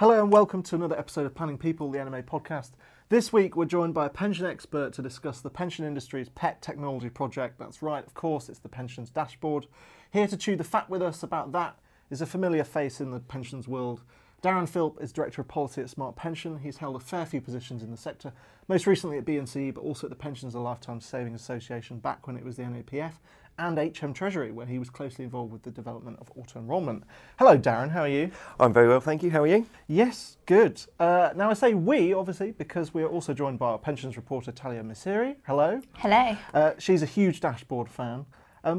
Hello and welcome to another episode of Planning People, the anime podcast. This week we're joined by a pension expert to discuss the pension industry's pet technology project. That's right, of course, it's the pensions dashboard. Here to chew the fat with us about that is a familiar face in the pensions world. Darren Philp is Director of Policy at Smart Pension. He's held a fair few positions in the sector, most recently at BNC, but also at the Pensions and Lifetime Savings Association back when it was the NAPF, and HM Treasury, where he was closely involved with the development of auto-enrolment. Hello, Darren, how are you? I'm very well, thank you. How are you? Yes, good. Now, I say we, obviously, because we are also joined by our pensions reporter, Talia Misiri. Hello. Hello. She's a huge dashboard fan.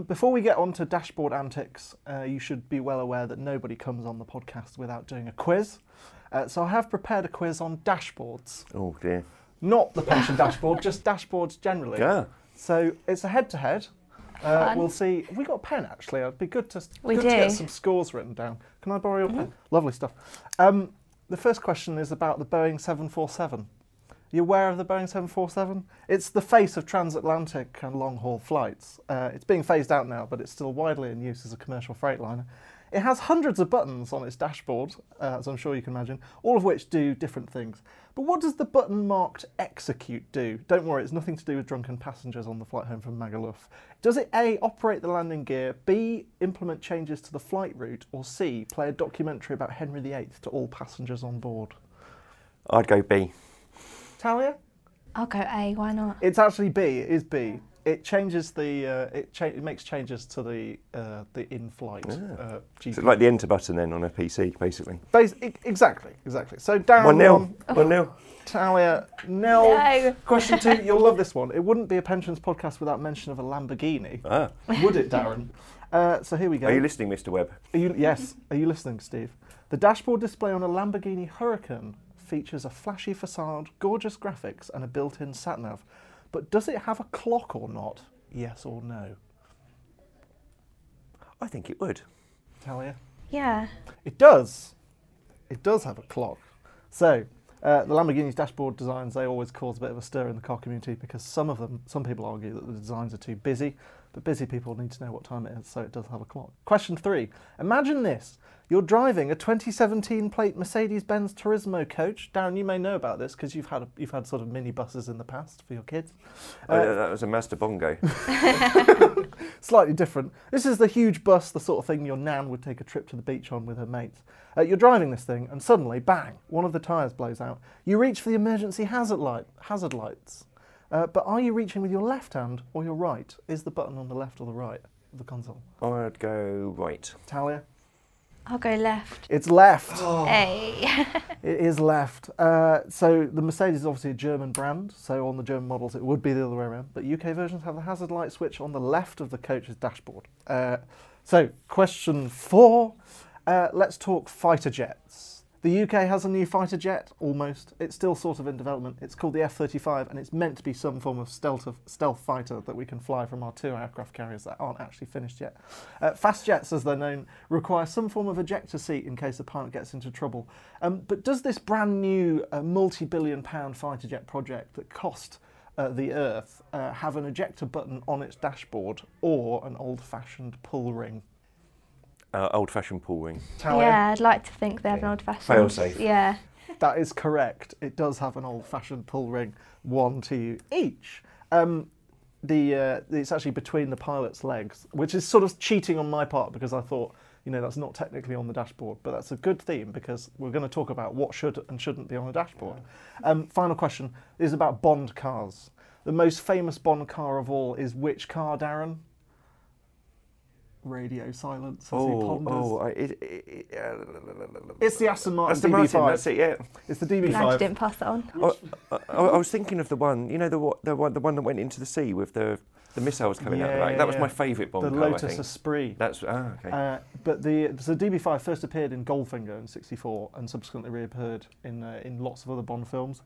Before we get on to dashboard antics, you should be well aware that nobody comes on the podcast without doing a quiz. So I have prepared a quiz on dashboards. Oh dear. Not the pension dashboard, just dashboards generally. Yeah. So it's a head-to-head. We'll see. Have we got a pen, actually? It'd be good to get some scores written down. Can I borrow your pen? Lovely stuff. The first question is about the Boeing 747. Are you aware of the Boeing 747? It's the face of transatlantic and long-haul flights. It's being phased out now, but it's still widely in use as a commercial freightliner. It has hundreds of buttons on its dashboard, as I'm sure you can imagine, all of which do different things. But what does the button marked execute do? Don't worry, it's nothing to do with drunken passengers on the flight home from Magaluf. Does it A, operate the landing gear, B, implement changes to the flight route, or C, play a documentary about Henry VIII to all passengers on board? I'd go B. Talia? I'll go A, why not? It's actually B, it is B. It changes the, it makes changes to the in-flight GPS. So like the enter button then on a PC, basically. Exactly. So Darren 1-0. Talia, nil. No. Question 2, you'll love this one. It wouldn't be a pensions podcast without mention of a Lamborghini. Ah. Would it, Darren? So here we go. Are you listening, Mr. Webb? Yes. Are you listening, Steve? The dashboard display on a Lamborghini Huracan features a flashy facade, gorgeous graphics, and a built-in sat-nav. But does it have a clock or not? Yes or no? I think it would. Talia? Yeah. It does. It does have a clock. So, the Lamborghini's dashboard designs, they always cause a bit of a stir in the car community because some people argue that the designs are too busy, but busy people need to know what time it is, so it does have a clock. Question 3. Imagine this. You're driving a 2017 plate Mercedes-Benz Turismo coach. Darren, you may know about this because you've had sort of mini buses in the past for your kids. That was a Mazda Bongo. Slightly different. This is the huge bus, the sort of thing your nan would take a trip to the beach on with her mates. You're driving this thing and suddenly, bang, one of the tyres blows out. You reach for the emergency hazard lights. But are you reaching with your left hand or your right? Is the button on the left or the right of the console? I'd go right. Talia? I'll go left. It's left. Oh. Hey. It is left. So the Mercedes is obviously a German brand, so on the German models it would be the other way around, but UK versions have the hazard light switch on the left of the coach's dashboard. So question 4, let's talk fighter jets. The UK has a new fighter jet, almost. It's still sort of in development. It's called the F-35, and it's meant to be some form of stealth fighter that we can fly from our two aircraft carriers that aren't actually finished yet. Fast jets, as they're known, require some form of ejector seat in case the pilot gets into trouble. But does this brand new multi-billion-pound fighter jet project that cost the Earth have an ejector button on its dashboard or an old-fashioned pull ring? Old-fashioned pull ring. Yeah, I'd like to think they have an old-fashioned. Fail-safe. Yeah. That is correct. It does have an old-fashioned pull ring. 1 to each. It's actually between the pilot's legs, which is sort of cheating on my part because I thought, that's not technically on the dashboard, but that's a good theme because we're going to talk about what should and shouldn't be on the dashboard. Yeah. Final question is about Bond cars. The most famous Bond car of all is which car, Darren? Radio silence as he ponders. It's the Aston Martin DB5. That's it, yeah. It's the DB5. Glad you didn't pass that on. I was thinking of the one, the one that went into the sea with the missiles coming out. Right? That was my favourite Bond car. The Lotus Esprit. That's okay. But the DB5 first appeared in Goldfinger in '64 and subsequently reappeared in lots of other Bond films.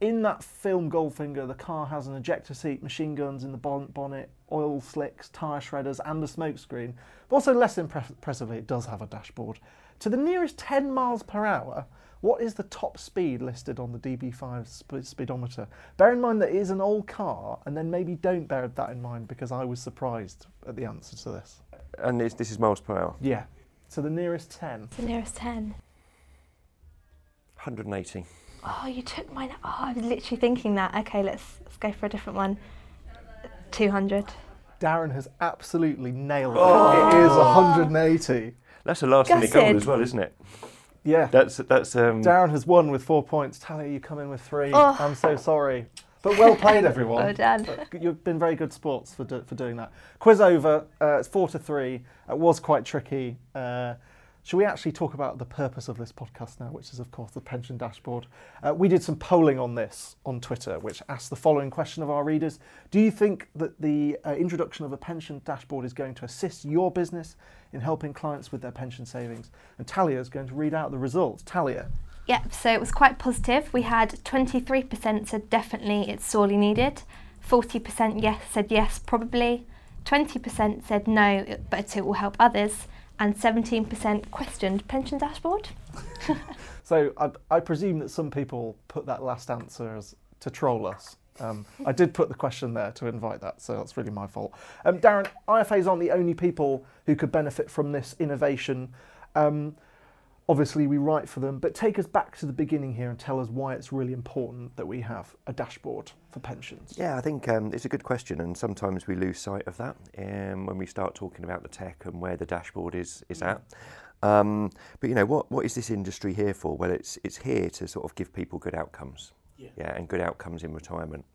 In that film Goldfinger, the car has an ejector seat, machine guns in the bonnet, oil slicks, tyre shredders and a smoke screen. But also less impressively, it does have a dashboard. To the nearest 10 miles per hour, what is the top speed listed on the DB5 speedometer? Bear in mind that it is an old car, and then maybe don't bear that in mind because I was surprised at the answer to this. And this is miles per hour? Yeah. To the nearest 10. 180. Oh, you took mine. Oh, I was literally thinking that. Okay, let's go for a different one. 200. Darren has absolutely nailed it. Oh. It is 180. That's a last minute goal as well, isn't it? Yeah. That's Darren has won with 4 points. Talia, you come in with three. Oh. I'm so sorry. But well played, everyone. Well done. You've been very good sports for doing that. Quiz over. It's 4-3. It was quite tricky. Should we actually talk about the purpose of this podcast now, which is, of course, the pension dashboard? We did some polling on this on Twitter, which asked the following question of our readers. Do you think that the introduction of a pension dashboard is going to assist your business in helping clients with their pension savings? And Talia is going to read out the results. Talia. Yep, so it was quite positive. We had 23% said definitely it's sorely needed, 40% yes said yes probably, 20% said no but it will help others, and 17% questioned pension dashboard. So I presume that some people put that last answer as to troll us. I did put the question there to invite that, so that's really my fault. Darren, IFAs aren't the only people who could benefit from this innovation. Obviously, we write for them, but take us back to the beginning here and tell us why it's really important that we have a dashboard for pensions. Yeah, I think it's a good question, and sometimes we lose sight of that when we start talking about the tech and where the dashboard is at. But you know, what is this industry here for? Well, it's here to sort of give people good outcomes, and good outcomes in retirement.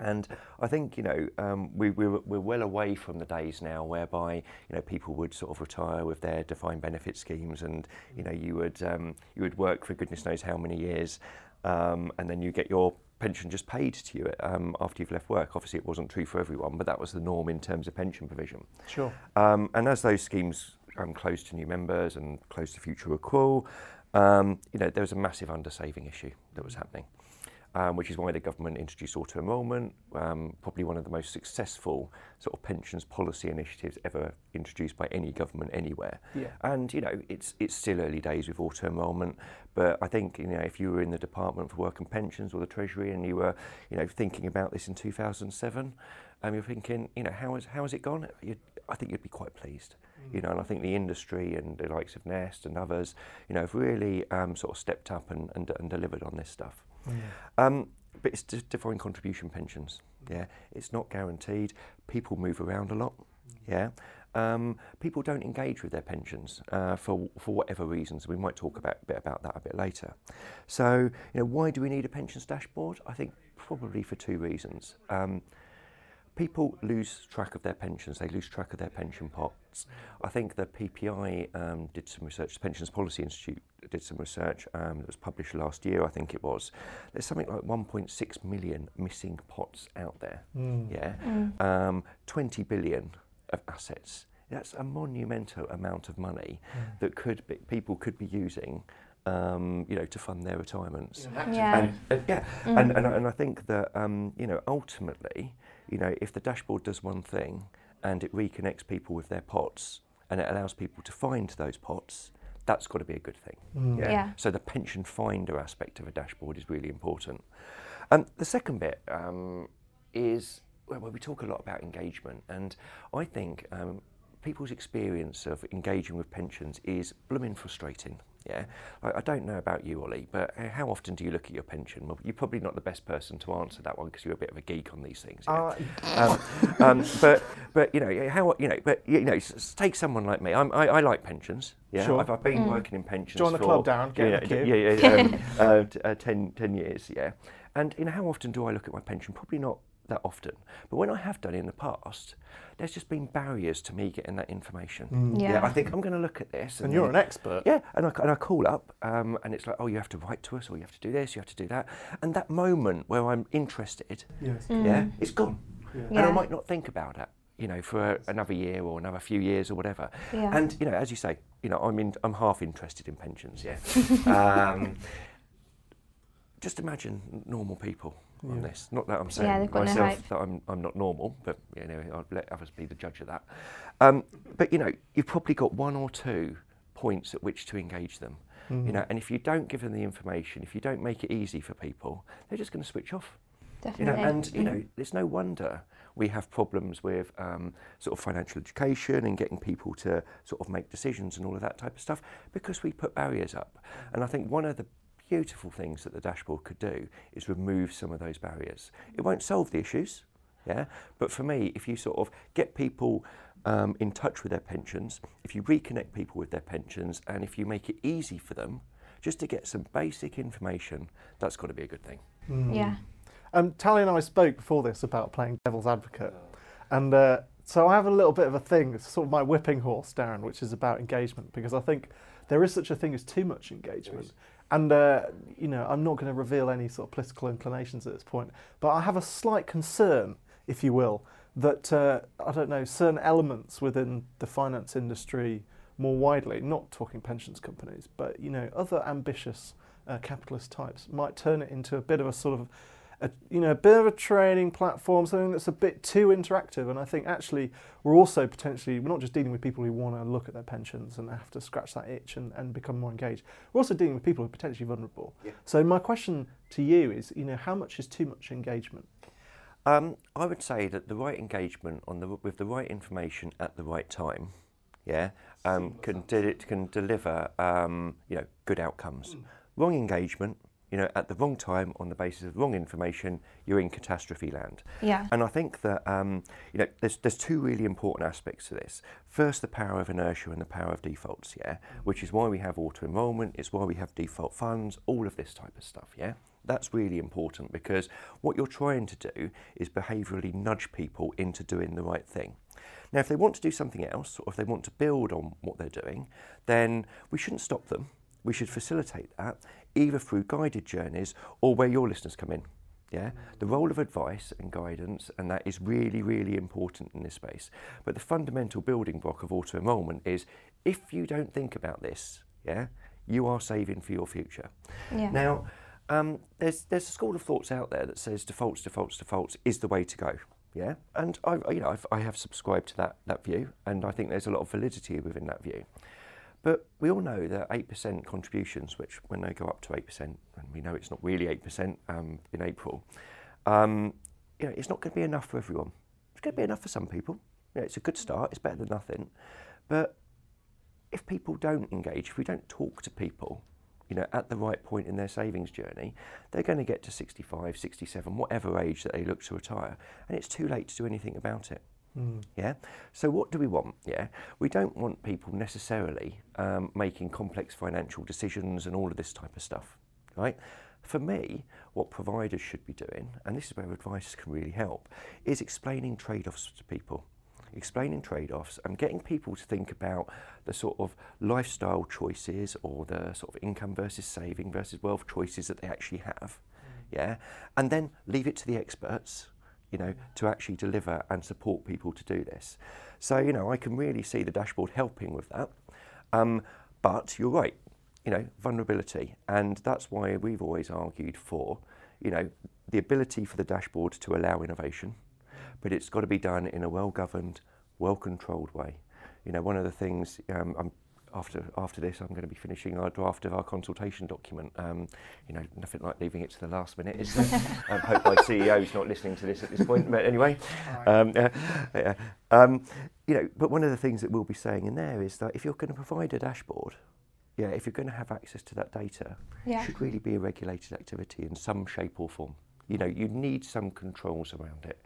And I think, you know, we're well away from the days now whereby, you know, people would sort of retire with their defined benefit schemes, and you know, you would work for goodness knows how many years, and then you get your pension just paid to you after you've left work. Obviously, it wasn't true for everyone, but that was the norm in terms of pension provision. Sure. And as those schemes closed to new members and closed to future accrual, you know, there was a massive undersaving issue that was happening. Which is why the government introduced auto-enrolment, probably one of the most successful sort of pensions policy initiatives ever introduced by any government anywhere. Yeah. And you know, it's still early days with auto-enrolment, but I think, you know, if you were in the Department for Work and Pensions or the Treasury and you were, you know, thinking about this in 2007, you're thinking, you know, how has it gone? I think you'd be quite pleased. You know, and I think the industry and the likes of Nest and others, you know, have really sort of stepped up and delivered on this stuff. Yeah. But it's defined contribution pensions. Yeah, it's not guaranteed. People move around a lot. Yeah, people don't engage with their pensions for whatever reasons. We might talk about that a bit later. So, you know, why do we need a pensions dashboard? I think probably for two reasons. People lose track of their pensions. They lose track of their pension pots. I think the PPI did some research. The Pensions Policy Institute did some research that was published last year, I think it was. There's something like 1.6 million missing pots out there. Yeah, 20 billion of assets. That's a monumental amount of money that people could be using, you know, to fund their retirements. And I think that you know, ultimately, you know, if the dashboard does one thing and it reconnects people with their pots and it allows people to find those pots, that's got to be a good thing. So the pension finder aspect of a dashboard is really important. The second bit is, well, we talk a lot about engagement, and I think people's experience of engaging with pensions is blooming frustrating. Yeah, I don't know about you, Ollie, but how often do you look at your pension? Well, you're probably not the best person to answer that one because you're a bit of a geek on these things. Yeah? But you know how take someone like me. I like pensions. Yeah, sure. I've been working in pensions. Join the club, Darren. Get 10 years. Yeah, and you know, how often do I look at my pension? Probably not that often, but when I have done it in the past, there's just been barriers to me getting that information. I think I'm going to look at this, and you're an expert. Yeah, and I call up, and it's like, oh, you have to write to us, or you have to do this, you have to do that, and that moment where I'm interested, it's gone, and I might not think about it, you know, for another year or another few years or whatever. And you know, as you say, you know, I'm half interested in pensions. Just imagine normal people on this. Not that I'm saying myself that I'm not normal, but you know, I'll let others be the judge of that. But you know, you've probably got one or two points at which to engage them. You know, and if you don't give them the information, if you don't make it easy for people, they're just going to switch off. Definitely. You know, and you know, it's no wonder we have problems with sort of financial education and getting people to sort of make decisions and all of that type of stuff, because we put barriers up. And I think one of the beautiful things that the dashboard could do is remove some of those barriers. It won't solve the issues, yeah, but for me, if you sort of get people in touch with their pensions, if you reconnect people with their pensions, and if you make it easy for them just to get some basic information, that's got to be a good thing. Mm. Yeah. Talia and I spoke before this about playing devil's advocate, and so I have a little bit of a thing, it's sort of my whipping horse, Darren, which is about engagement, because I think there is such a thing as too much engagement. And, you know, I'm not going to reveal any sort of political inclinations at this point, but I have a slight concern, if you will, that, I don't know, certain elements within the finance industry more widely, not talking pensions companies, but, you know, other ambitious capitalist types might turn it into a bit of a sort of, a bit of a training platform, something that's a bit too interactive. And I think actually we're also potentially, we're not just dealing with people who want to look at their pensions and have to scratch that itch and become more engaged. We're also dealing with people who are potentially vulnerable. Yeah. So my question to you is, you know, how much is too much engagement? I would say that the right engagement with the right information at the right time, yeah, can deliver, good outcomes. Mm. Wrong engagement, at the wrong time on the basis of wrong information, you're in catastrophe land. Yeah. And I think that, there's two really important aspects to this. First, the power of inertia and the power of defaults, yeah? Which is why we have auto-enrolment, it's why we have default funds, all of this type of stuff, yeah? That's really important because what you're trying to do is behaviourally nudge people into doing the right thing. Now, if they want to do something else, or if they want to build on what they're doing, then we shouldn't stop them. We should facilitate that, either through guided journeys or where your listeners come in. Yeah, the role of advice and guidance, and that is really, really important in this space. But the fundamental building block of auto-enrolment is, if you don't think about this, yeah, you are saving for your future. Yeah. Now, there's a school of thoughts out there that says defaults is the way to go. Yeah, and I have subscribed to that view, and I think there's a lot of validity within that view. But we all know that 8% contributions, which when they go up to 8%, and we know it's not really 8% in April, it's not going to be enough for everyone. It's going to be enough for some people. Yeah, it's a good start. It's better than nothing. But if people don't engage, if we don't talk to people, at the right point in their savings journey, they're going to get to 65, 67, whatever age that they look to retire, and it's too late to do anything about it. Mm. Yeah. So what do we want? Yeah. We don't want people necessarily making complex financial decisions and all of this type of stuff, right? For me, what providers should be doing, and this is where advice can really help, is explaining trade-offs to people. Explaining trade-offs and getting people to think about the sort of lifestyle choices or the sort of income versus saving versus wealth choices that they actually have. Mm. Yeah. And then leave it to the experts, to actually deliver and support people to do this. So, I can really see the dashboard helping with that. But you're right, vulnerability. And that's why we've always argued for, the ability for the dashboard to allow innovation. But it's got to be done in a well-governed, well-controlled way. One of the things After this, I'm going to be finishing our draft of our consultation document. Nothing like leaving it to the last minute, is there? I hope my CEO's not listening to this at this point, but anyway. But one of the things that we'll be saying in there is that if you're going to provide a dashboard, yeah, if you're going to have access to that data, yeah, it should really be a regulated activity in some shape or form. You need some controls around it.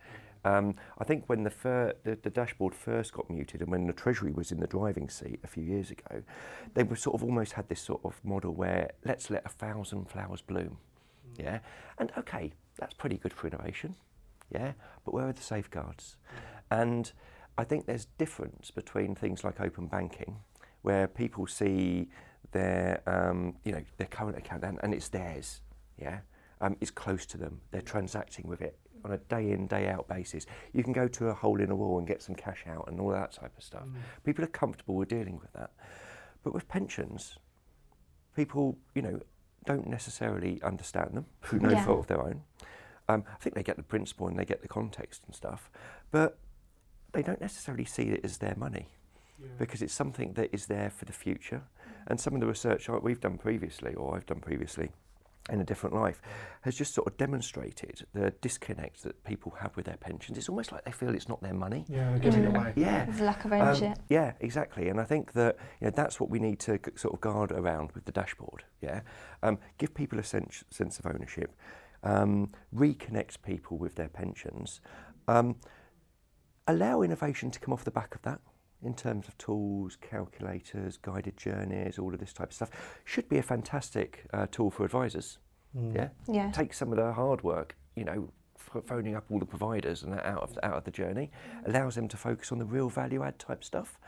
I think when the dashboard first got muted and when the Treasury was in the driving seat a few years ago, they were sort of almost had this sort of model where let's let 1,000 flowers bloom, yeah? And okay, that's pretty good for innovation, yeah? But where are the safeguards? And I think there's difference between things like open banking, where people see their current account and it's theirs, yeah? It's close to them, they're transacting with it on a day in, day out basis. You can go to a hole in a wall and get some cash out and all that type of stuff. Mm. People are comfortable with dealing with that. But with pensions, people, don't necessarily understand them through no fault of their own. I think they get the principle and they get the context and stuff, but they don't necessarily see it as their money. Yeah. Because it's something that is there for the future. And some of the research I've done previously in a different life, has just sort of demonstrated the disconnect that people have with their pensions. It's almost like they feel it's not their money. Yeah, they're giving it away. Yeah. There's a lack of ownership. Yeah, exactly. And I think that, you know, that's what we need to sort of guard around with the dashboard. Yeah, give people a sense of ownership, reconnect people with their pensions, allow innovation to come off the back of that. In terms of tools, calculators, guided journeys, all of this type of stuff, should be a fantastic tool for advisors. Mm. Yeah? Yeah, take some of the hard work, you know, phoning up all the providers and that out of the journey, allows them to focus on the real value add type stuff.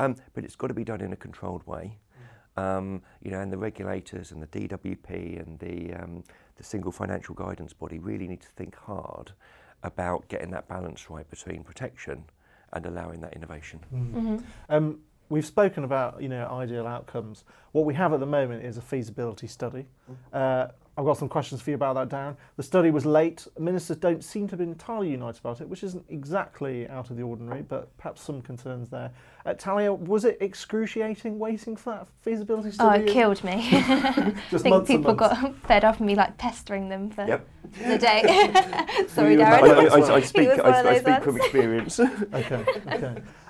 Yeah. But it's got to be done in a controlled way, you know. And the regulators and the DWP and the Single Financial Guidance Body really need to think hard about getting that balance right between protection and allowing that innovation. Mm. Mm-hmm. We've spoken about, you know, ideal outcomes. What we have at the moment is a feasibility study. I've got some questions for you about that, Darren. The study was late. Ministers don't seem to have been entirely united about it, which isn't exactly out of the ordinary, but perhaps some concerns there. Talia, was it excruciating waiting for that feasibility study? Oh, it killed me. I think people got fed up of me, like, pestering them for the day. Sorry, Darren. I speak from experience. Okay.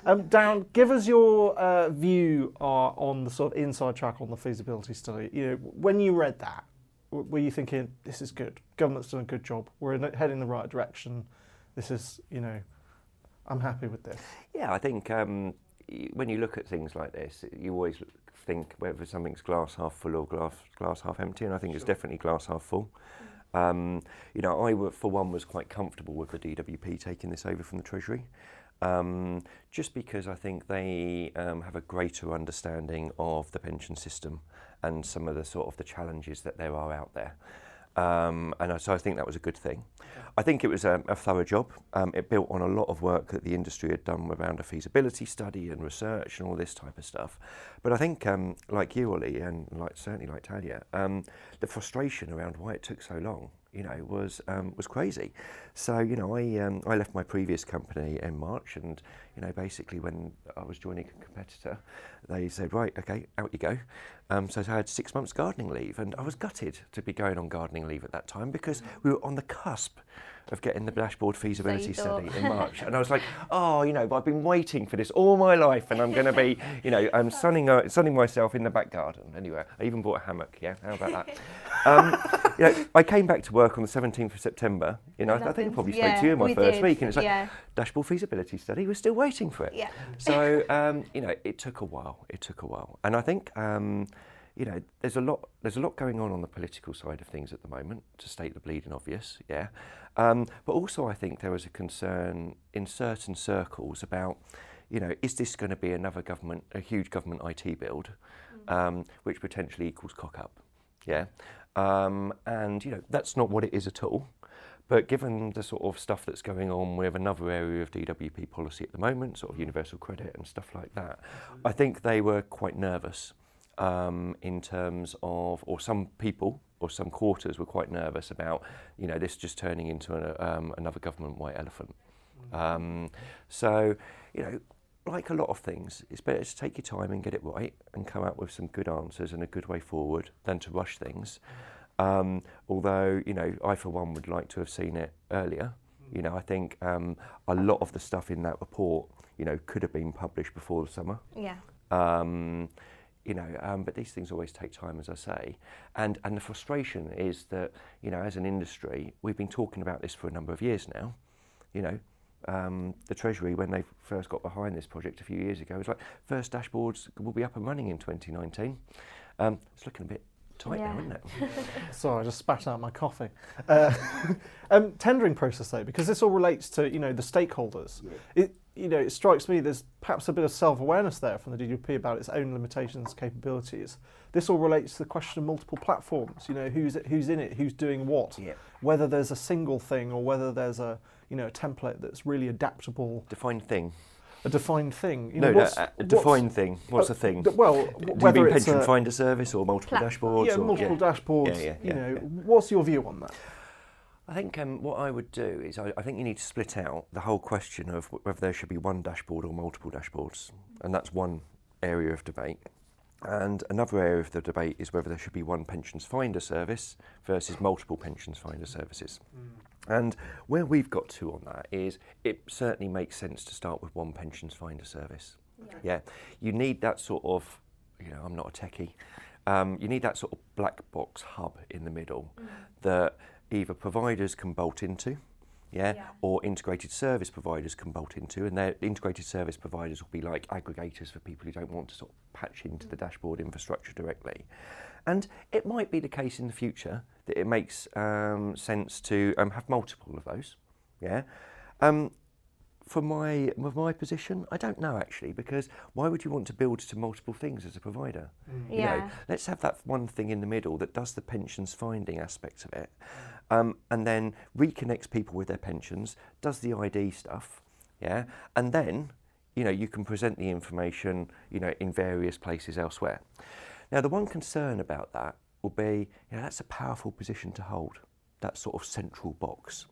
Darren, give us your view on the sort of inside track on the feasibility study. You know, when you read that, were you thinking, this is good, government's done a good job, we're heading in the right direction, this is, you know, I'm happy with this? Yeah, I think when you look at things like this, you always think whether something's glass half full or glass half empty, and I think it's definitely glass half full. You know, I, for one, was quite comfortable with the DWP taking this over from the Treasury, just because I think they have a greater understanding of the pension system and some of the sort of the challenges that there are out there. And so I think that was a good thing. I think it was a thorough job. It built on a lot of work that the industry had done around a feasibility study and research and all this type of stuff. But I think, like you, Ollie, and certainly like Talia, the frustration around why it took so long, you know, was crazy. So, you know, I left my previous company in March, and, you know, basically when I was joining a competitor, they said, right, okay, out you go. So I had 6 months gardening leave, and I was gutted to be going on gardening leave at that time because we were on the cusp of getting the dashboard feasibility study in March. And I was like, oh, you know, I've been waiting for this all my life, and I'm going to be, you know, I'm sunning myself in the back garden. Anyway, I even bought a hammock, yeah, how about that? You know, I came back to work on the 17th of September, you know, I think I probably spoke to you in my first week, and it's like, dashboard feasibility study, we're still waiting for it. Yeah. So, you know, it took a while. And I think, you know, there's a lot going on the political side of things at the moment, to state the bleeding obvious, yeah. But also I think there was a concern in certain circles about, you know, is this going to be another government, a huge government IT build, which potentially equals cock up, yeah. And, you know, that's not what it is at all. But given the sort of stuff that's going on with another area of DWP policy at the moment, sort of universal credit and stuff like that, I think they were quite nervous. In terms of, or some people or some quarters were quite nervous about, you know, this just turning into another government white elephant. So, you know, like a lot of things, it's better to take your time and get it right and come out with some good answers and a good way forward than to rush things. Although, you know, I for one would like to have seen it earlier. You know, I think a lot of the stuff in that report, you know, could have been published before the summer. Yeah. You know, but these things always take time, as I say. And the frustration is that, you know, as an industry, we've been talking about this for a number of years now. You know, the Treasury, when they first got behind this project a few years ago, was like, first dashboards will be up and running in 2019. It's looking a bit tight now, isn't it? Sorry, I just spat out my coffee. Tendering process, though, because this all relates to, you know, the stakeholders. Yeah. You know, it strikes me there's perhaps a bit of self-awareness there from the DWP about its own limitations, capabilities. This all relates to the question of multiple platforms. You know, who's in it, who's doing what, whether there's a single thing or whether there's a, you know, a template that's really adaptable. Defined thing. A defined thing. You know, a defined thing. What's a thing? Well, whether it's pension finder service or multiple dashboards. Yeah, multiple dashboards. What's your view on that? I think what I would do is I think you need to split out the whole question of whether there should be one dashboard or multiple dashboards, and that's one area of debate. And another area of the debate is whether there should be one pensions finder service versus multiple pensions finder services. And where we've got to on that is it certainly makes sense to start with one pensions finder service. Yeah. You need that sort of, you know, I'm not a techie, you need that sort of black box hub in the middle that either providers can bolt into, or integrated service providers can bolt into, and their integrated service providers will be like aggregators for people who don't want to sort of patch into the dashboard infrastructure directly. And it might be the case in the future that it makes sense to have multiple of those. From my position, I don't know actually, because why would you want to build to multiple things as a provider? You know, let's have that one thing in the middle that does the pensions finding aspects of it, and then reconnects people with their pensions, does the ID stuff, and then, you know, you can present the information, you know, in various places elsewhere. Now, the one concern about that will be, you know, that's a powerful position to hold, that sort of central box,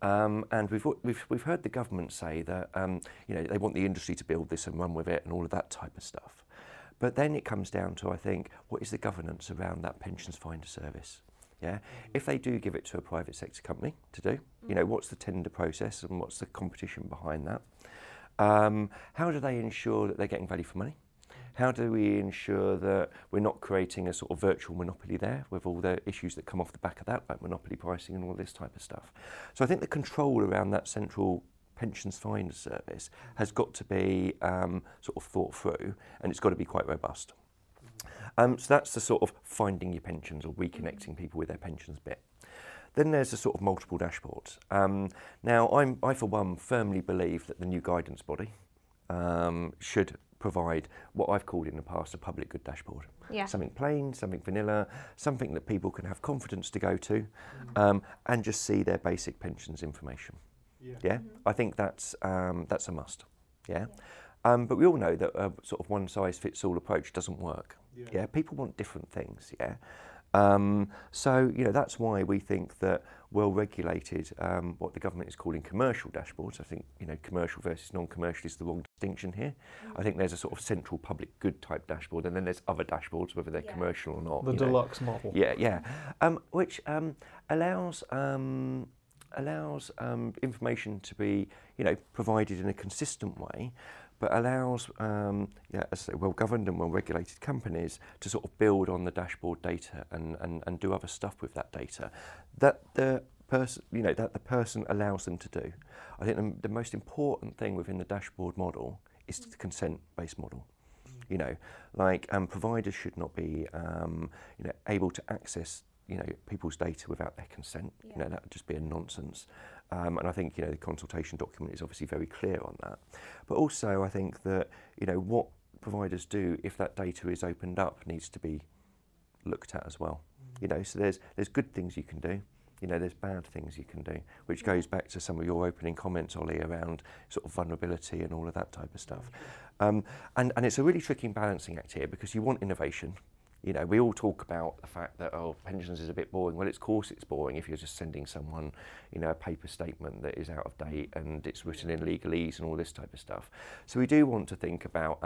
and we've heard the government say that you know, they want the industry to build this and run with it and all of that type of stuff. But then it comes down to, I think, what is the governance around that pensions finder service? If they do give it to a private sector company to do, you know, what's the tender process and what's the competition behind that? How do they ensure that they're getting value for money? How do we ensure that we're not creating a sort of virtual monopoly there with all the issues that come off the back of that, like monopoly pricing and all this type of stuff? So I think the control around that central pensions finder service has got to be sort of thought through, and it's got to be quite robust. So that's the sort of finding your pensions or reconnecting people with their pensions bit. Then there's the sort of multiple dashboards. Now, I for one firmly believe that the new guidance body should provide what I've called in the past a public good dashboard. Something plain, something vanilla, something that people can have confidence to go to and just see their basic pensions information. I think that's a must. But we all know that a sort of one size fits all approach doesn't work. People want different things. So, you know, that's why we think that well-regulated, what the government is calling commercial dashboards. I think, you know, commercial versus non-commercial is the wrong distinction here. I think there's a sort of central public good type dashboard, and then there's other dashboards, whether they're commercial or not. The deluxe model. Which allows information to be, you know, provided in a consistent way, but allows as I say, well-governed and well-regulated companies to sort of build on the dashboard data and do other stuff with that data that the person, you know, that the person allows them to do. I think the most important thing within the dashboard model is the consent-based model. You know, like providers should not be you know, able to access, you know, people's data without their consent. You know, that would just be a nonsense. And I think, you know, the consultation document is obviously very clear on that. But also I think that, you know, what providers do if that data is opened up needs to be looked at as well. You know, so there's good things you can do, you know, there's bad things you can do, which goes back to some of your opening comments, Ollie, around sort of vulnerability and all of that type of stuff. And it's a really tricky balancing act here, because you want innovation. You know, we all talk about the fact that, oh, pensions is a bit boring. Well, of course it's boring if you're just sending someone, you know, a paper statement that is out of date and it's written in legalese and all this type of stuff. So we do want to think about,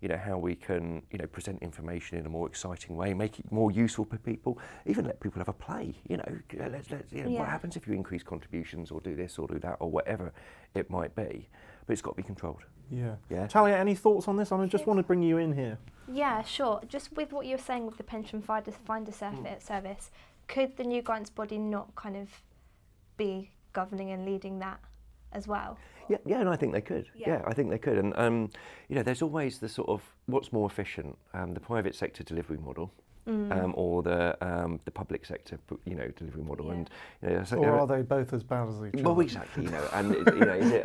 you know, how we can, you know, present information in a more exciting way, make it more useful for people, even let people have a play. You know, let's you know, what happens if you increase contributions or do this or do that or whatever it might be, but it's got to be controlled. Talia, any thoughts on this? I just want to bring you in here. Just with what you were saying with the pension finder service, could the new guidance body not kind of be governing and leading that as well? And I think they could. I think they could. And you know, there's always the sort of what's more efficient, the private sector delivery model, or the public sector, you know, delivery model, and you know, so, or are they both as bad as each other? Well, exactly, you know, and you know, is it?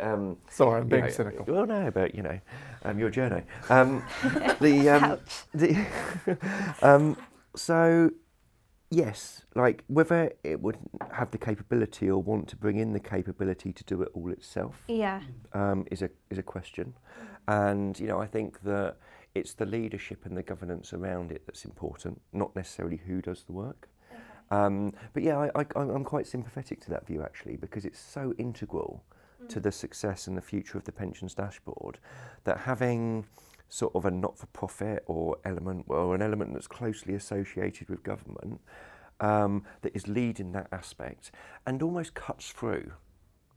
Sorry, I'm being cynical. Well, no, but you know, you're a journo. So yes, like whether it would have the capability or want to bring in the capability to do it all itself, is a question, and you know, I think that it's the leadership and the governance around it that's important, not necessarily who does the work. But yeah, I'm quite sympathetic to that view actually, because it's so integral to the success and the future of the pensions dashboard that having sort of a not-for-profit or element, or an element that's closely associated with government, that is leading that aspect and almost cuts through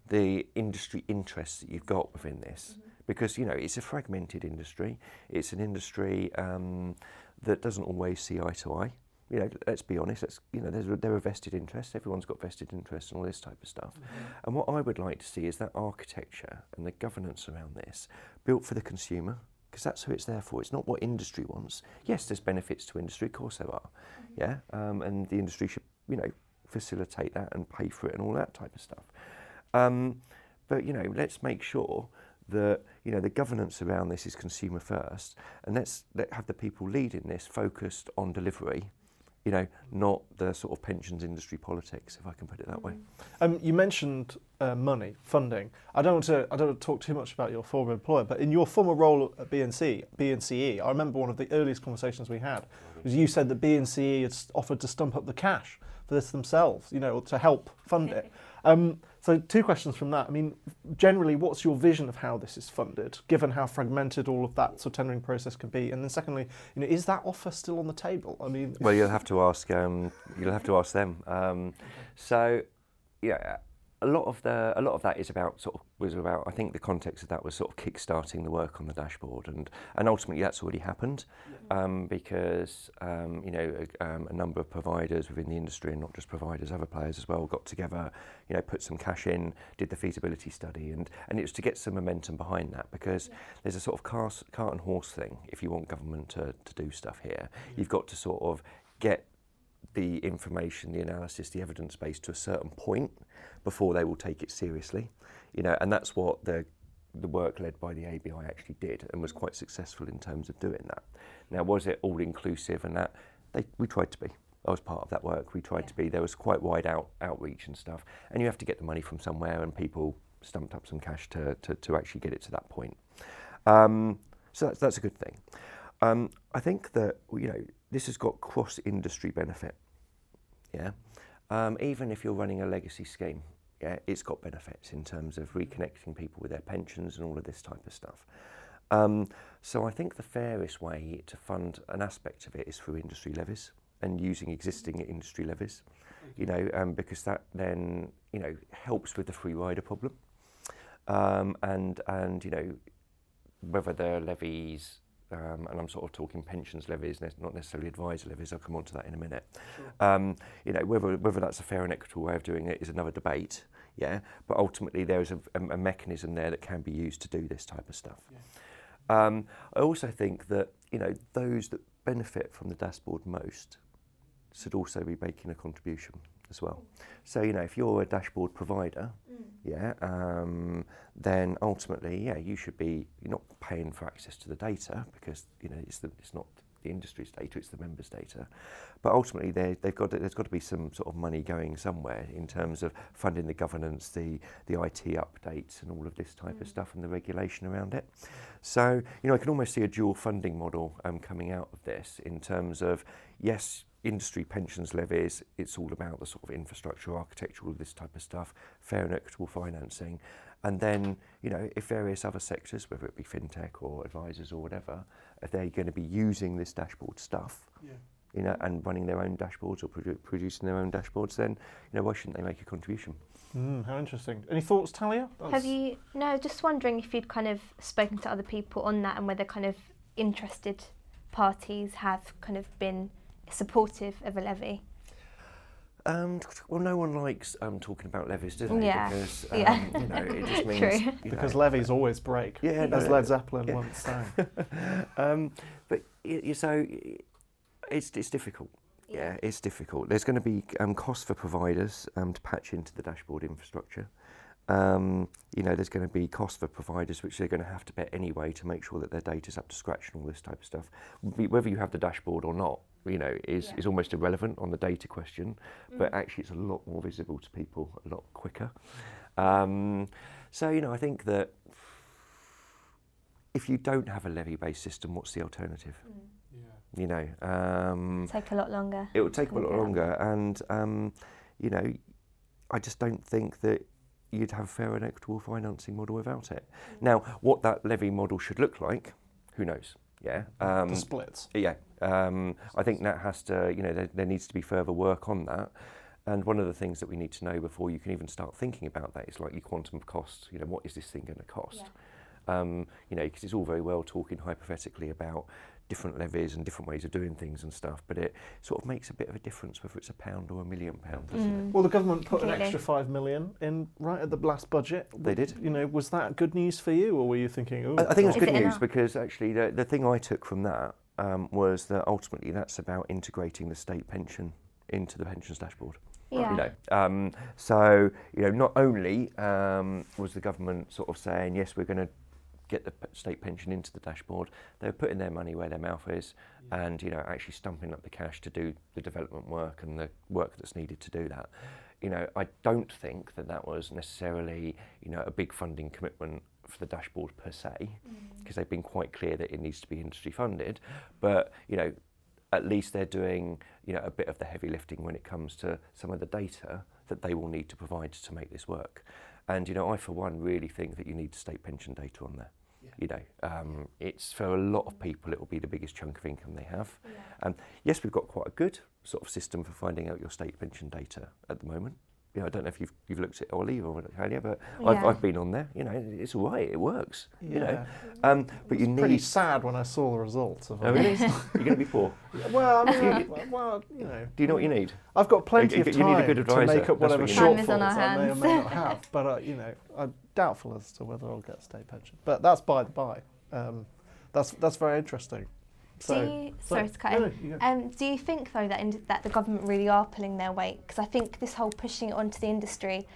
the industry interests that you've got within this. Mm-hmm. Because, you know, it's a fragmented industry. It's an industry that doesn't always see eye to eye. You know, let's be honest, there are vested interests. Everyone's got vested interests and all this type of stuff. Mm-hmm. And what I would like to see is that architecture and the governance around this built for the consumer, because that's who it's there for. It's not what industry wants. Yes, there's benefits to industry, of course there are. Mm-hmm. Yeah, and the industry should, you know, facilitate that and pay for it and all that type of stuff. But, you know, let's make sure that, you know, the governance around this is consumer first, and let's have the people leading this focused on delivery, you know, not the sort of pensions industry politics, if I can put it that way. You mentioned money, funding. I don't want to talk too much about your former employer, but in your former role at BNCE, I remember one of the earliest conversations we had was you said that BNCE had offered to stump up the cash for this themselves, you know, to help fund it. So two questions from that. I mean, generally, what's your vision of how this is funded, given how fragmented all of that sort of tendering process can be? And then secondly, you know, is that offer still on the table? I mean, well, you'll have to ask them. So, yeah, a lot of that was about. I think the context of that was sort of kickstarting the work on the dashboard, and ultimately that's already happened, because a number of providers within the industry, and not just providers, other players as well, got together, you know, put some cash in, did the feasibility study, and it was to get some momentum behind that, because there's a sort of cart and horse thing. If you want government to do stuff here, you've got to sort of get the information, the analysis, the evidence base to a certain point before they will take it seriously, you know, and that's what the work led by the ABI actually did, and was quite successful in terms of doing that. Now, was it all inclusive and that? We tried to be. I was part of that work. We tried to be. There was quite wide outreach and stuff, and you have to get the money from somewhere, and people stumped up some cash to actually get it to that point. So that's a good thing. I think that, you know, this has got cross-industry benefit. Yeah, even if you're running a legacy scheme, yeah, it's got benefits in terms of reconnecting people with their pensions and all of this type of stuff. So I think the fairest way to fund an aspect of it is through industry levies and using existing industry levies, you know, because that then, you know, helps with the free rider problem, and you know, whether they're levies. And I'm sort of talking pensions levies, not necessarily advisor levies. I'll come on to that in a minute. Sure. You know, whether that's a fair and equitable way of doing it is another debate. Yeah, but ultimately there is a mechanism there that can be used to do this type of stuff. Yeah. I also think that, you know, those that benefit from the dashboard most should also be making a contribution as well. So, you know, if you're a dashboard provider, then ultimately, yeah, you should be, you're not paying for access to the data, because, you know, it's not the industry's data, it's the members' data. But ultimately, there's got to be some sort of money going somewhere in terms of funding the governance, the IT updates, and all of this type of stuff, and the regulation around it. So, you know, I can almost see a dual funding model coming out of this in terms of, yes, industry pensions levies, it's all about the sort of infrastructure, architecture, all this type of stuff, fair and equitable financing. And then, you know, if various other sectors, whether it be fintech or advisors or whatever, if they're going to be using this dashboard stuff, you know, and running their own dashboards or producing their own dashboards, then, you know, why shouldn't they make a contribution? How interesting. Any thoughts, Talia? No, just wondering if you'd kind of spoken to other people on that, and whether kind of interested parties have kind of been supportive of a levy? Well, no one likes talking about levies, do they? Yeah. Because, you know, it just means... True. You know, because levies always break, as Led Zeppelin once sang. But, so, it's difficult. Yeah, it's difficult. There's going to be costs for providers to patch into the dashboard infrastructure. You know, there's going to be costs for providers, which they're going to have to bet anyway to make sure that their data's up to scratch and all this type of stuff. Whether you have the dashboard or not, you know, is almost irrelevant on the data question, but actually it's a lot more visible to people, a lot quicker. So, you know, I think that if you don't have a levy-based system, what's the alternative? You know, take a lot longer. It will take a lot longer, and you know, I just don't think that you'd have a fair and equitable financing model without it. Now, what that levy model should look like, who knows? Yeah. The splits. Yeah. I think that has to, there needs to be further work on that. And one of the things that we need to know before you can even start thinking about that is like your quantum of costs. What is this thing going to cost? Yeah. Because it's all very well talking hypothetically about different levies and different ways of doing things and stuff, but it sort of makes a bit of a difference whether it's £1 or £1 million, doesn't it? Well, the government put an extra £5 million in right at the last budget. They did. Was that good news for you, or were you thinking, oh... I think it's good news, because actually the thing I took from that was that ultimately that's about integrating the state pension into the pensions dashboard. Yeah. Not only was the government sort of saying, yes, we're going to get the state pension into the dashboard, they were putting their money where their mouth is, and actually stumping up the cash to do the development work and the work that's needed to do that. I don't think that was necessarily a big funding commitment for the dashboard per se, because they've been quite clear that it needs to be industry funded, but at least they're doing a bit of the heavy lifting when it comes to some of the data that they will need to provide to make this work. And I for one really think that you need state pension data on there. Yeah. It's for a lot of people it will be the biggest chunk of income they have. Yeah. Yes, we've got quite a good sort of system for finding out your state pension data at the moment. I don't know if you've looked at Ollie or Talia, but yeah. I've been on there. It's all right. It works. Yeah. But you need. Pretty sad when I saw the results of it. You're going to be poor. Well, Do you know what you need? I've got plenty of time. You need a good advisor to make up whatever shortfalls I may or may not have. But I'm doubtful as to whether I'll get state pension. But that's by the by. That's very interesting. Do you think though that the government really are pulling their weight? Because I think this whole pushing it onto the industry,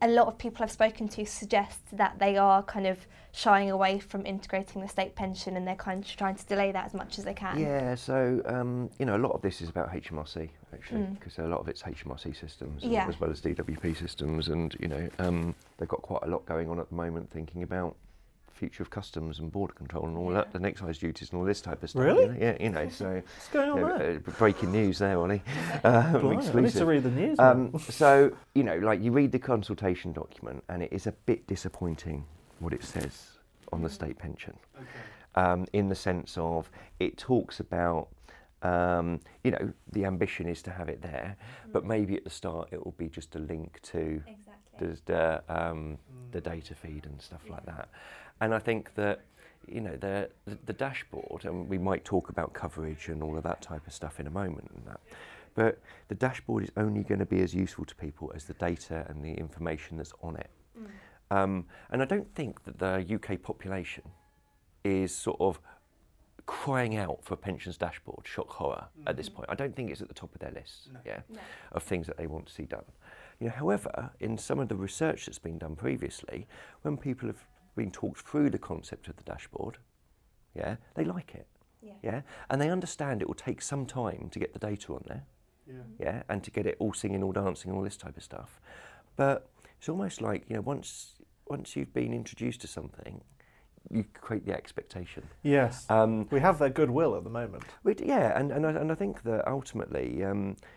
a lot of people I've spoken to suggest that they are kind of shying away from integrating the state pension, and they're kind of trying to delay that as much as they can. Yeah, so a lot of this is about HMRC actually, because a lot of it's HMRC systems as well as DWP systems, and they've got quite a lot going on at the moment thinking about future of customs and border control and all that, the excise duties and all this type of stuff. Really? What's going on there? Breaking news there, Ollie. Exclusive. I need to read the news. You read the consultation document and it is a bit disappointing what it says on the state pension. Okay. In the sense of, it talks about, the ambition is to have it there, but maybe at the start it will be just a link to the data feed and stuff like that. And I think that, the dashboard, and we might talk about coverage and all of that type of stuff in a moment and that, but the dashboard is only going to be as useful to people as the data and the information that's on it. And I don't think that the UK population is sort of crying out for a pensions dashboard, shock horror, at this point. I don't think it's at the top of their list of things that they want to see done. However, in some of the research that's been done previously, when people have been talked through the concept of the dashboard, they like it, and they understand it will take some time to get the data on there, and to get it all singing, all dancing, all this type of stuff. But it's almost like once you've been introduced to something, you create the expectation. Yes, we have their goodwill at the moment. And I think that ultimately,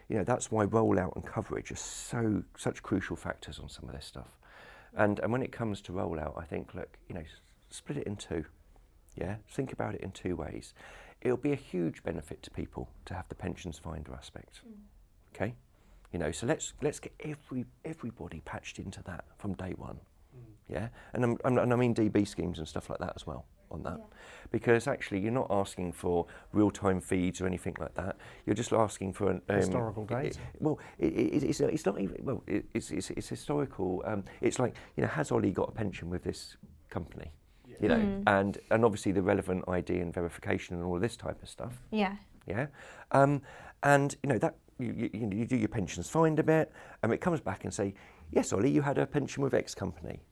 that's why rollout and coverage are such crucial factors on some of this stuff. And when it comes to rollout, I think, look, split it in two. Yeah, think about it in two ways. It'll be a huge benefit to people to have the pensions finder aspect. Okay, so let's get everybody patched into that from day one. Yeah, and I mean DB schemes and stuff like that as well on that, because actually you're not asking for real-time feeds or anything like that. You're just asking for an historical data. It's historical. It's like has Ollie got a pension with this company? Yeah. And obviously the relevant ID and verification and all of this type of stuff. Yeah. That you do your pensions find a bit, and it comes back and say, yes, Ollie, you had a pension with X company.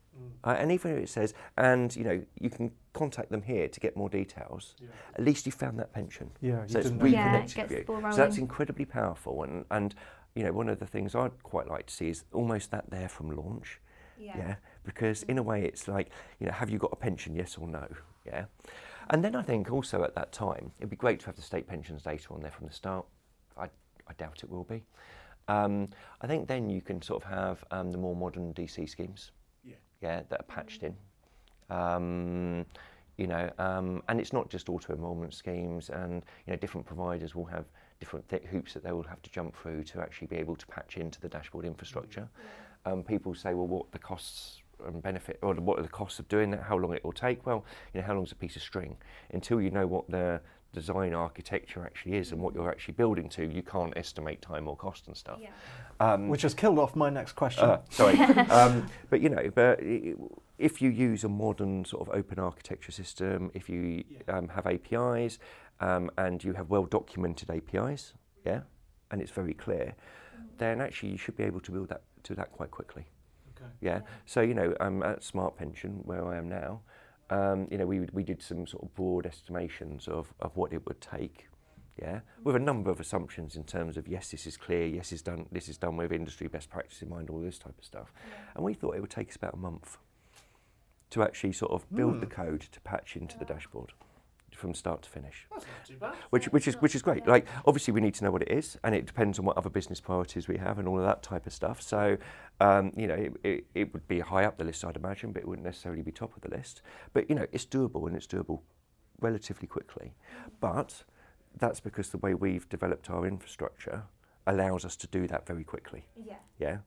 And even if it says, you can contact them here to get more details, at least you found that pension. Yeah, so it's reconnected you. So that's incredibly powerful. And one of the things I'd quite like to see is almost that there from launch. Yeah. Because in a way it's like, have you got a pension, yes or no? Yeah. And then I think also at that time, it'd be great to have the state pensions data on there from the start. I doubt it will be. I think then you can sort of have the more modern DC schemes, that are patched in. you know, and it's not just auto enrolment schemes, and you know, different providers will have different thick hoops that they will have to jump through to actually be able to patch into the dashboard infrastructure. People say, well, what the costs and benefit, or what are the costs of doing that, how long it will take? Well, you know, how long's a piece of string? Until you know what the design architecture actually is and what you're actually building to, you can't estimate time or cost and stuff. Yeah. Which has killed off my next question. Sorry. But you know, but if you use a modern sort of open architecture system, if you have APIs and you have well documented APIs, yeah, and it's very clear, then actually you should be able to build that to that quite quickly. Yeah. So, you know, at Smart Pension, where I am now, you know, we did some sort of broad estimations of what it would take, yeah, with a number of assumptions in terms of, yes, this is clear, yes, this is done with industry best practice in mind, all this type of stuff. And we thought it would take us about a month to actually sort of build the code to patch into the dashboard from start to finish. That's not too bad. Which is great. Yeah. Like, obviously we need to know what it is, and it depends on what other business priorities we have and all of that type of stuff. So, you know, it would be high up the list, I'd imagine, but it wouldn't necessarily be top of the list. But, you know, it's doable, and it's doable relatively quickly. But that's because the way we've developed our infrastructure allows us to do that very quickly. Yeah. Yeah.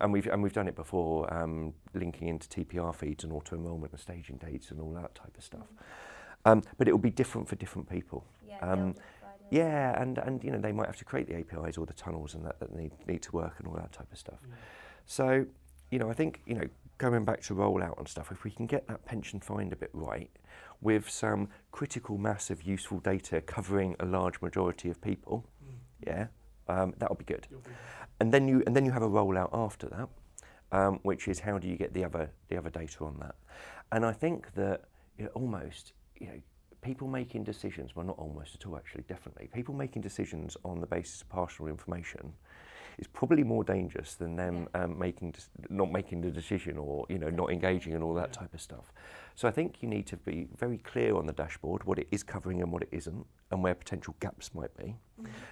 And we've done it before, linking into TPR feeds and auto enrolment and staging dates and all that type of stuff. But it will be different for different people. Yeah, and you know, they might have to create the APIs or the tunnels and that need to work and all that type of stuff. Yeah. So, you know, I think, you know, going back to rollout and stuff, if we can get that pension find a bit right with some critical mass of useful data covering a large majority of people, that'll be good. And then you have a rollout after that, which is how do you get the other data on that? And I think that it almost, you know, people making decisions, well, not almost at all, actually, definitely, people making decisions on the basis of partial information is probably more dangerous than them not making the decision, or, you know, not engaging and all that type of stuff. So I think you need to be very clear on the dashboard, what it is covering and what it isn't, and where potential gaps might be.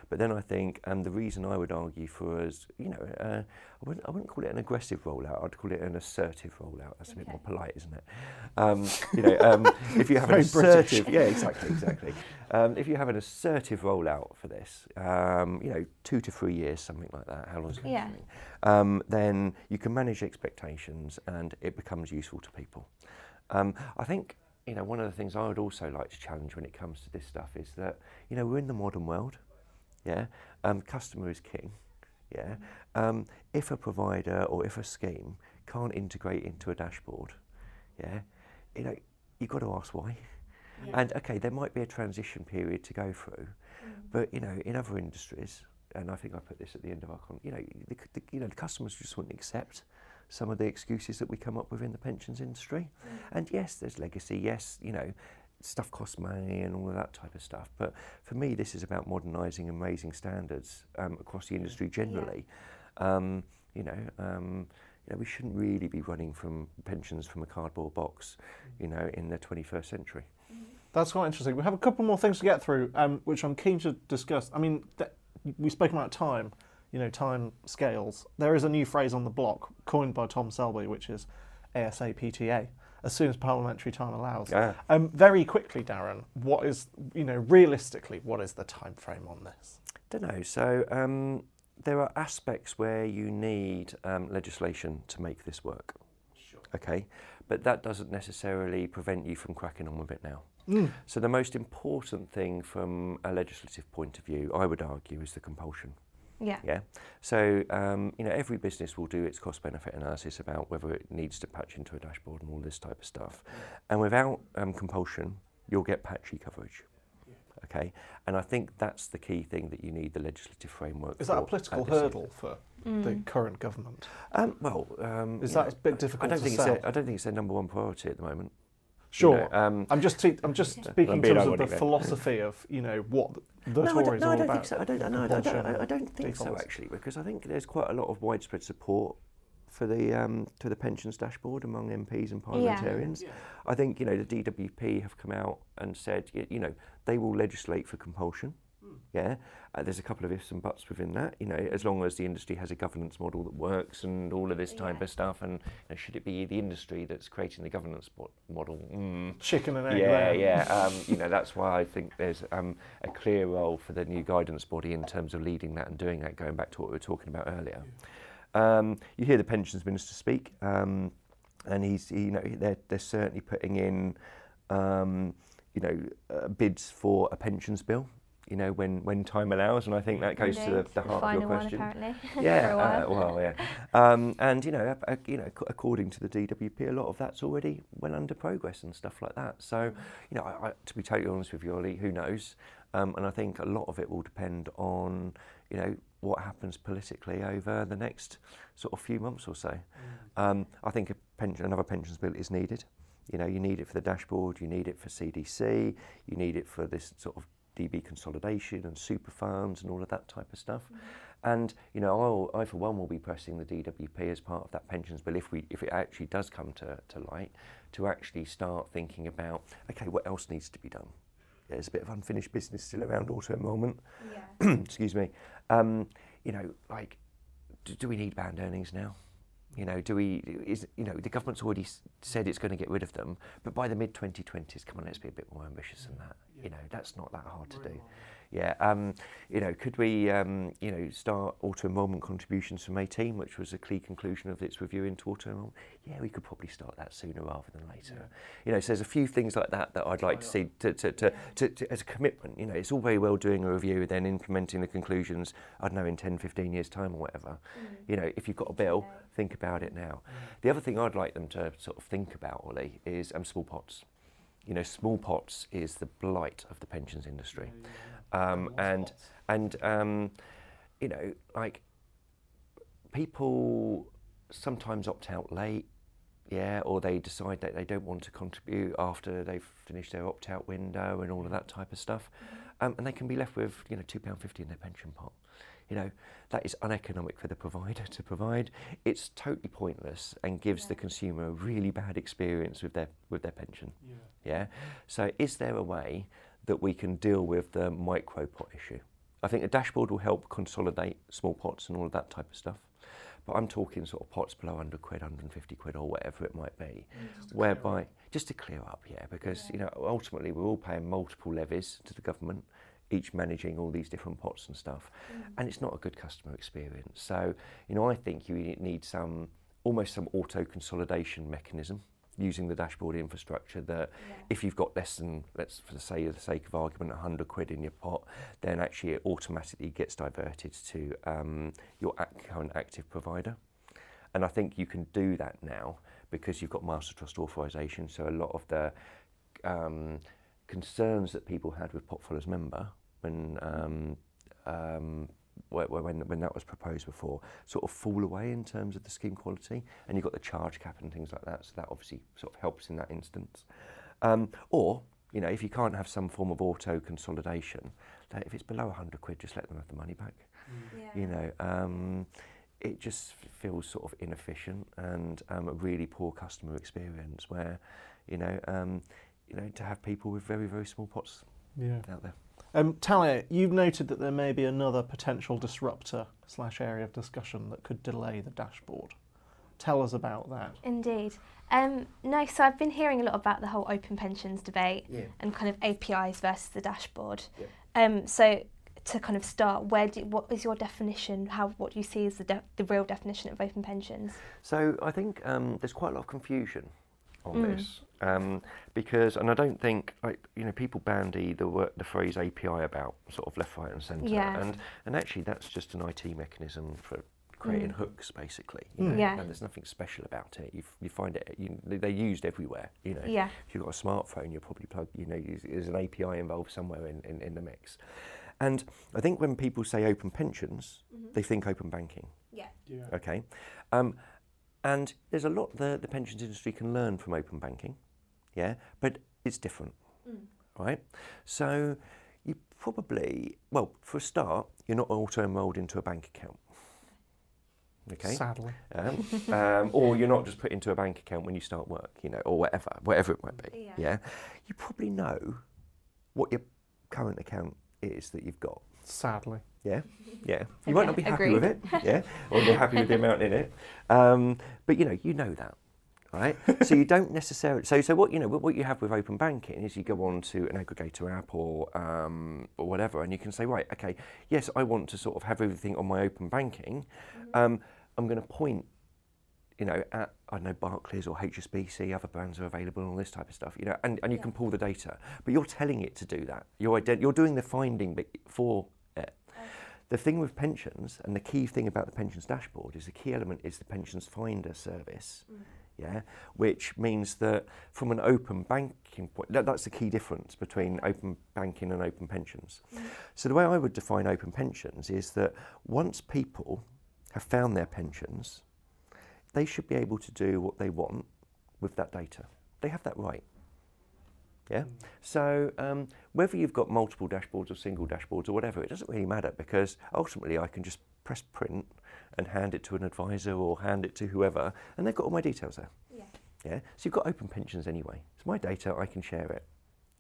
But then I think, and the reason I would argue for us, you know, I wouldn't call it an aggressive rollout. I'd call it an assertive rollout. That's a bit more polite, isn't it? You know, if you have an assertive, British. exactly. If you have an assertive rollout for this, you know, 2 to 3 years, something like that. How long is it going to be? Then you can manage expectations, and it becomes useful to people. I think, you know, one of the things I would also like to challenge when it comes to this stuff is that, you know, we're in the modern world. Yeah, customer is king. Yeah, if a provider or if a scheme can't integrate into a dashboard, yeah, you know, you've got to ask why. Yeah. And okay, there might be a transition period to go through, but you know, in other industries, and I think I put this at the end of our you know, the customers just wouldn't accept some of the excuses that we come up with in the pensions industry. And yes, there's legacy. Yes, you know, stuff costs money and all of that type of stuff, but for me this is about modernising and raising standards across the industry generally. You know, we shouldn't really be running from pensions from a cardboard box, you know, in the 21st century. That's quite interesting. We have a couple more things to get through, which I'm keen to discuss. I mean, we spoke about time, you know, time scales. There is a new phrase on the block coined by Tom Selby, which is ASAPTA. As soon as parliamentary time allows. Yeah. Very quickly, Darren, what is, you know, realistically, what is the time frame on this? Don't know. So there are aspects where you need legislation to make this work. Sure. Okay, but that doesn't necessarily prevent you from cracking on with it now. So the most important thing from a legislative point of view, I would argue, is the compulsion. Yeah. Yeah. So, you know, every business will do its cost-benefit analysis about whether it needs to patch into a dashboard and all this type of stuff. And without compulsion, you'll get patchy coverage. Yeah. Okay. And I think that's the key thing that you need the legislative framework for. Is that a political hurdle for the current government? Is that a bit difficult to sell? I don't think it's their number one priority at the moment. Sure. You know, I'm just speaking in terms of the philosophy of, you know, what the Tories are all about. I don't think so actually, because I think there's quite a lot of widespread support for the pensions dashboard among MPs and parliamentarians. Yeah. I think, you know, the DWP have come out and said, you know, they will legislate for compulsion. Yeah, there's a couple of ifs and buts within that, you know, as long as the industry has a governance model that works and all of this type of stuff, and you know, should it be the industry that's creating the governance model? Chicken and egg. You know, that's why I think there's a clear role for the new guidance body in terms of leading that and doing that, going back to what we were talking about earlier. You hear the pensions minister speak, and he's, you know, they're certainly putting in, bids for a pensions bill, you know, when time allows, and I think that goes to the heart of your question. Final one, apparently. And you know, according to the DWP, a lot of that's already well under progress and stuff like that. So, you know, I, to be totally honest with you, Ollie, who knows? And I think a lot of it will depend on, you know, what happens politically over the next sort of few months or so. I think another pensions bill is needed. You know, you need it for the dashboard, you need it for CDC, you need it for this sort of DB consolidation and super funds and all of that type of stuff. And you know, I for one will be pressing the DWP as part of that pensions bill, if it actually does come to light, to actually start thinking about, okay, what else needs to be done? There's a bit of unfinished business still around auto enrolment. Excuse me. You know, like, do we need band earnings now? You know, the government's already said it's going to get rid of them, but by the mid-2020s, come on, let's be a bit more ambitious than that. Yeah. You know, that's not that hard to do. Yeah, you know, could we, start auto-enrolment contributions from 18, which was a key conclusion of its review into auto-enrolment? Yeah, we could probably start that sooner rather than later. Yeah. You know, so there's a few things like that that I'd like to see to as a commitment. You know, it's all very well doing a review, then implementing the conclusions, I don't know, in 10, 15 years' time or whatever. You know, if you've got a bill, think about it now. The other thing I'd like them to sort of think about, Ollie, is small pots. You know, small pots is the blight of the pensions industry. You know, like, people sometimes opt out late, or they decide that they don't want to contribute after they've finished their opt-out window and all of that type of stuff, and they can be left with, you know, £2.50 in their pension pot. You know, that is uneconomic for the provider to provide. It's totally pointless and gives the consumer a really bad experience with their pension. So is there a way that we can deal with the micro pot issue? I think a dashboard will help consolidate small pots and all of that type of stuff. But I'm talking sort of pots below 100 quid, 150 quid or whatever it might be, whereby just to clear up, because you know, ultimately we're all paying multiple levies to the government, each managing all these different pots and stuff, and it's not a good customer experience. So, you know, I think you need some auto consolidation mechanism using the dashboard infrastructure that if you've got less than, let's say for the sake of argument, 100 quid in your pot, then actually it automatically gets diverted to your current active provider. And I think you can do that now because you've got Master Trust authorisation, so a lot of the concerns that people had with Potfolder's member when that was proposed before sort of fall away in terms of the scheme quality, and you've got the charge cap and things like that, so that obviously sort of helps in that instance. Or, you know, if you can't have some form of auto consolidation, that if it's below 100 quid, just let them have the money back. You know, it just feels sort of inefficient and a really poor customer experience where, you know, to have people with very, very small pots out there. Talia, you've noted that there may be another potential disruptor / area of discussion that could delay the dashboard. Tell us about that. Indeed. So I've been hearing a lot about the whole open pensions debate and kind of APIs versus the dashboard. So to kind of start, what is your definition? What do you see as the real definition of open pensions? So I think there's quite a lot of confusion on this. Because, and I don't think, like, you know, people bandy the phrase API about sort of left, right and centre, and actually that's just an IT mechanism for creating hooks, basically, you know, and there's nothing special about it. You find it, they're used everywhere, you know. If you've got a smartphone, you're probably plugged, you know, there's an API involved somewhere in the mix. And I think when people say open pensions, they think open banking. Okay. And there's a lot that the pensions industry can learn from open banking. But it's different, right? So you probably, well, for a start, you're not auto-enrolled into a bank account, okay? Sadly. Or you're not just put into a bank account when you start work, you know, or whatever it might be, You probably know what your current account is that you've got. Sadly. Yeah, yeah. You might not be happy with it, yeah, or you're happy with the amount in it. But you know that, right? So you don't necessarily. So what you have with open banking is you go on to an aggregator app or whatever, and you can say, right, okay, yes, I want to sort of have everything on my open banking. I'm going to point, at Barclays or HSBC, other brands are available, and all this type of stuff. And you can pull the data, but you're telling it to do that. You're doing the finding for. The thing with pensions, and the key thing about the pensions dashboard is the key element is the pensions finder service, which means that from an open banking point, that's the key difference between open banking and open pensions. So the way I would define open pensions is that once people have found their pensions, they should be able to do what they want with that data. They have that right. Yeah. So whether you've got multiple dashboards or single dashboards or whatever, it doesn't really matter, because ultimately I can just press print and hand it to an advisor or hand it to whoever, and they've got all my details there. Yeah. Yeah. So you've got open pensions anyway. It's my data. I can share it.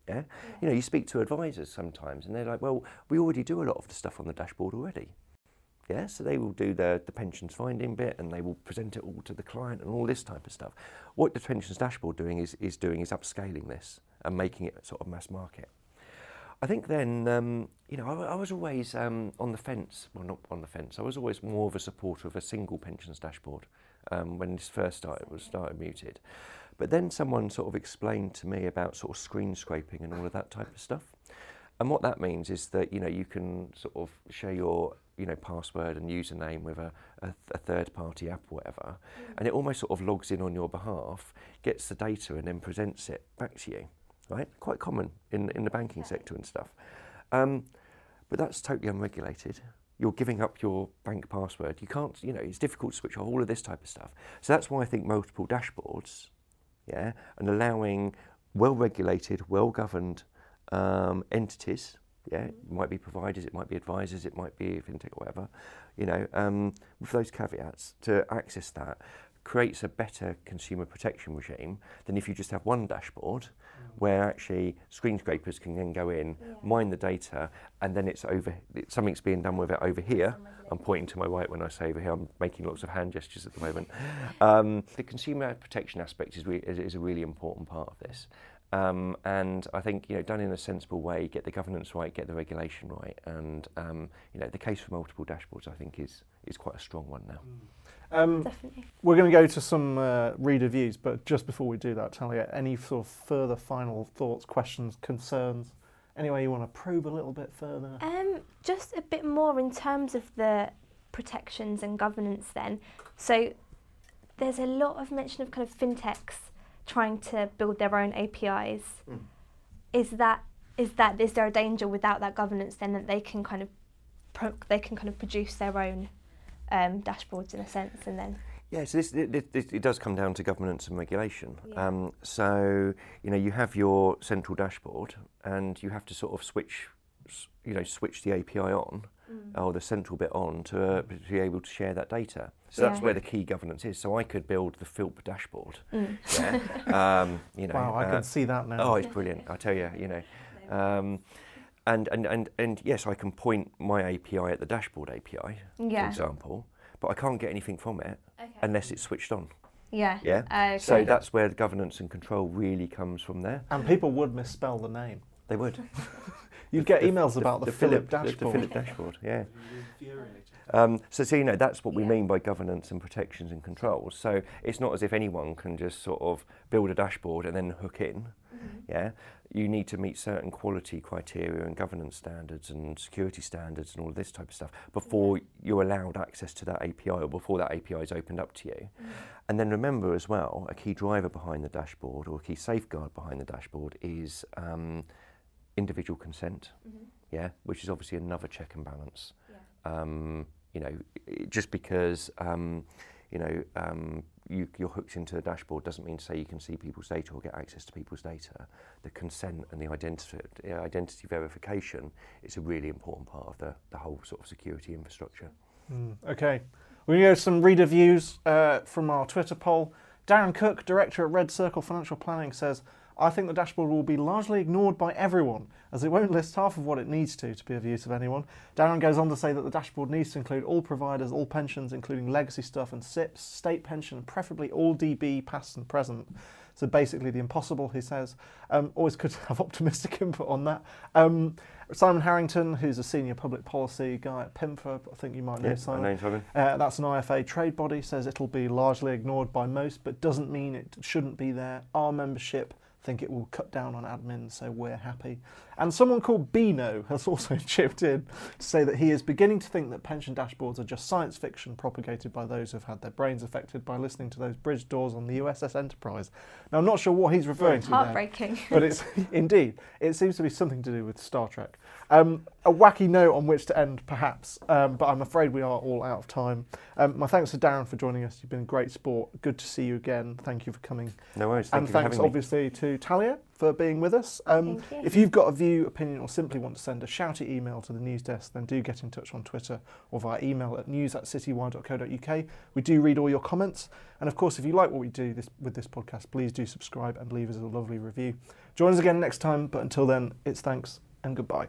Yeah? Yeah. You speak to advisors sometimes, and they're like, "Well, we already do a lot of the stuff on the dashboard already." Yeah. So they will do the pensions finding bit, and they will present it all to the client and all this type of stuff. What the pensions dashboard is upscaling this and making it sort of mass market. I think then, I was always on the fence. Well, not on the fence. I was always more of a supporter of a single pensions dashboard when this first started Muted. But then someone sort of explained to me about sort of screen scraping and all of that type of stuff. And what that means is that, you can sort of share your, password and username with a third-party app or whatever, and it almost sort of logs in on your behalf, gets the data, and then presents it back to you. Right, quite common in the banking sector and stuff, but that's totally unregulated. You're giving up your bank password. You can't, it's difficult to switch off all of this type of stuff. So that's why I think multiple dashboards, and allowing well-regulated, well-governed entities, it might be providers, it might be advisors, it might be fintech, or whatever, with those caveats to access that, creates a better consumer protection regime than if you just have one dashboard where actually screen scrapers can then go in, mine the data, and then something's being done with it over here. I'm pointing to my right when I say over here, I'm making lots of hand gestures at the moment. The consumer protection aspect is a really important part of this. And I think, done in a sensible way, get the governance right, get the regulation right, and the case for multiple dashboards, I think, is quite a strong one now. Definitely. We're going to go to some reader views, but just before we do that, Talia, any sort of further final thoughts, questions, concerns, anywhere you want to probe a little bit further? Just a bit more in terms of the protections and governance then. So there's a lot of mention of kind of fintechs trying to build their own APIs. Is there a danger without that governance then that they can kind of produce their own dashboards in a sense, and then? Yeah, so it does come down to governance and regulation. Yeah. You have your central dashboard, and you have to sort of switch the API on, or the central bit on, to be able to share that data. So that's where the key governance is. So I could build the Philp dashboard. Wow, I can see that now. Oh, it's brilliant! I tell you, and yes, I can point my API at the dashboard API, for example, but I can't get anything from it unless it's switched on. Yeah. Yeah. Okay. So that's where the governance and control really comes from there. And people would misspell the name. They would. You'd get emails about the Philip dashboard. The Philip dashboard, yeah. So that's what we mean by governance and protections and controls. So it's not as if anyone can just sort of build a dashboard and then hook in. Yeah, you need to meet certain quality criteria and governance standards and security standards and all of this type of stuff before you're allowed access to that API, or before that API is opened up to you. And then remember as well, a key driver behind the dashboard, or a key safeguard behind the dashboard, is individual consent, which is obviously another check and balance. Just because you're hooked into a dashboard doesn't mean, say, you can see people's data or get access to people's data. The consent and the identity verification is a really important part of the whole sort of security infrastructure. Okay, we're going to go to some reader views from our Twitter poll. Darren Cook, Director at Red Circle Financial Planning, says, I think the dashboard will be largely ignored by everyone, as it won't list half of what it needs to be of use of anyone. Darren goes on to say that the dashboard needs to include all providers, all pensions, including legacy stuff and SIPs, state pension, and preferably all DB, past and present. So basically the impossible, he says. Always good to have optimistic input on that. Simon Harrington, who's a senior public policy guy at PIMFA, I think you might know Simon. That's an IFA trade body, says it'll be largely ignored by most, but doesn't mean it shouldn't be there. Our membership think it will cut down on admin, so we're happy. And someone called Bino has also chipped in to say that he is beginning to think that pension dashboards are just science fiction propagated by those who've had their brains affected by listening to those bridge doors on the USS Enterprise. Now, I'm not sure what he's referring to there. Heartbreaking. But it's, indeed, it seems to be something to do with Star Trek. A wacky note on which to end, perhaps, but I'm afraid we are all out of time. My thanks to Darren for joining us. You've been a great sport. Good to see you again. Thank you for coming. No worries. Thank you for having me. And thanks, obviously, to Talia for being with us. Thank you. If you've got a view, opinion, or simply want to send a shouty email to the news desk, then do get in touch on Twitter or via email at news@citywire.co.uk. We do read all your comments. And of course, if you like what we do with this podcast, please do subscribe and leave us a lovely review. Join us again next time, but until then, it's thanks and goodbye.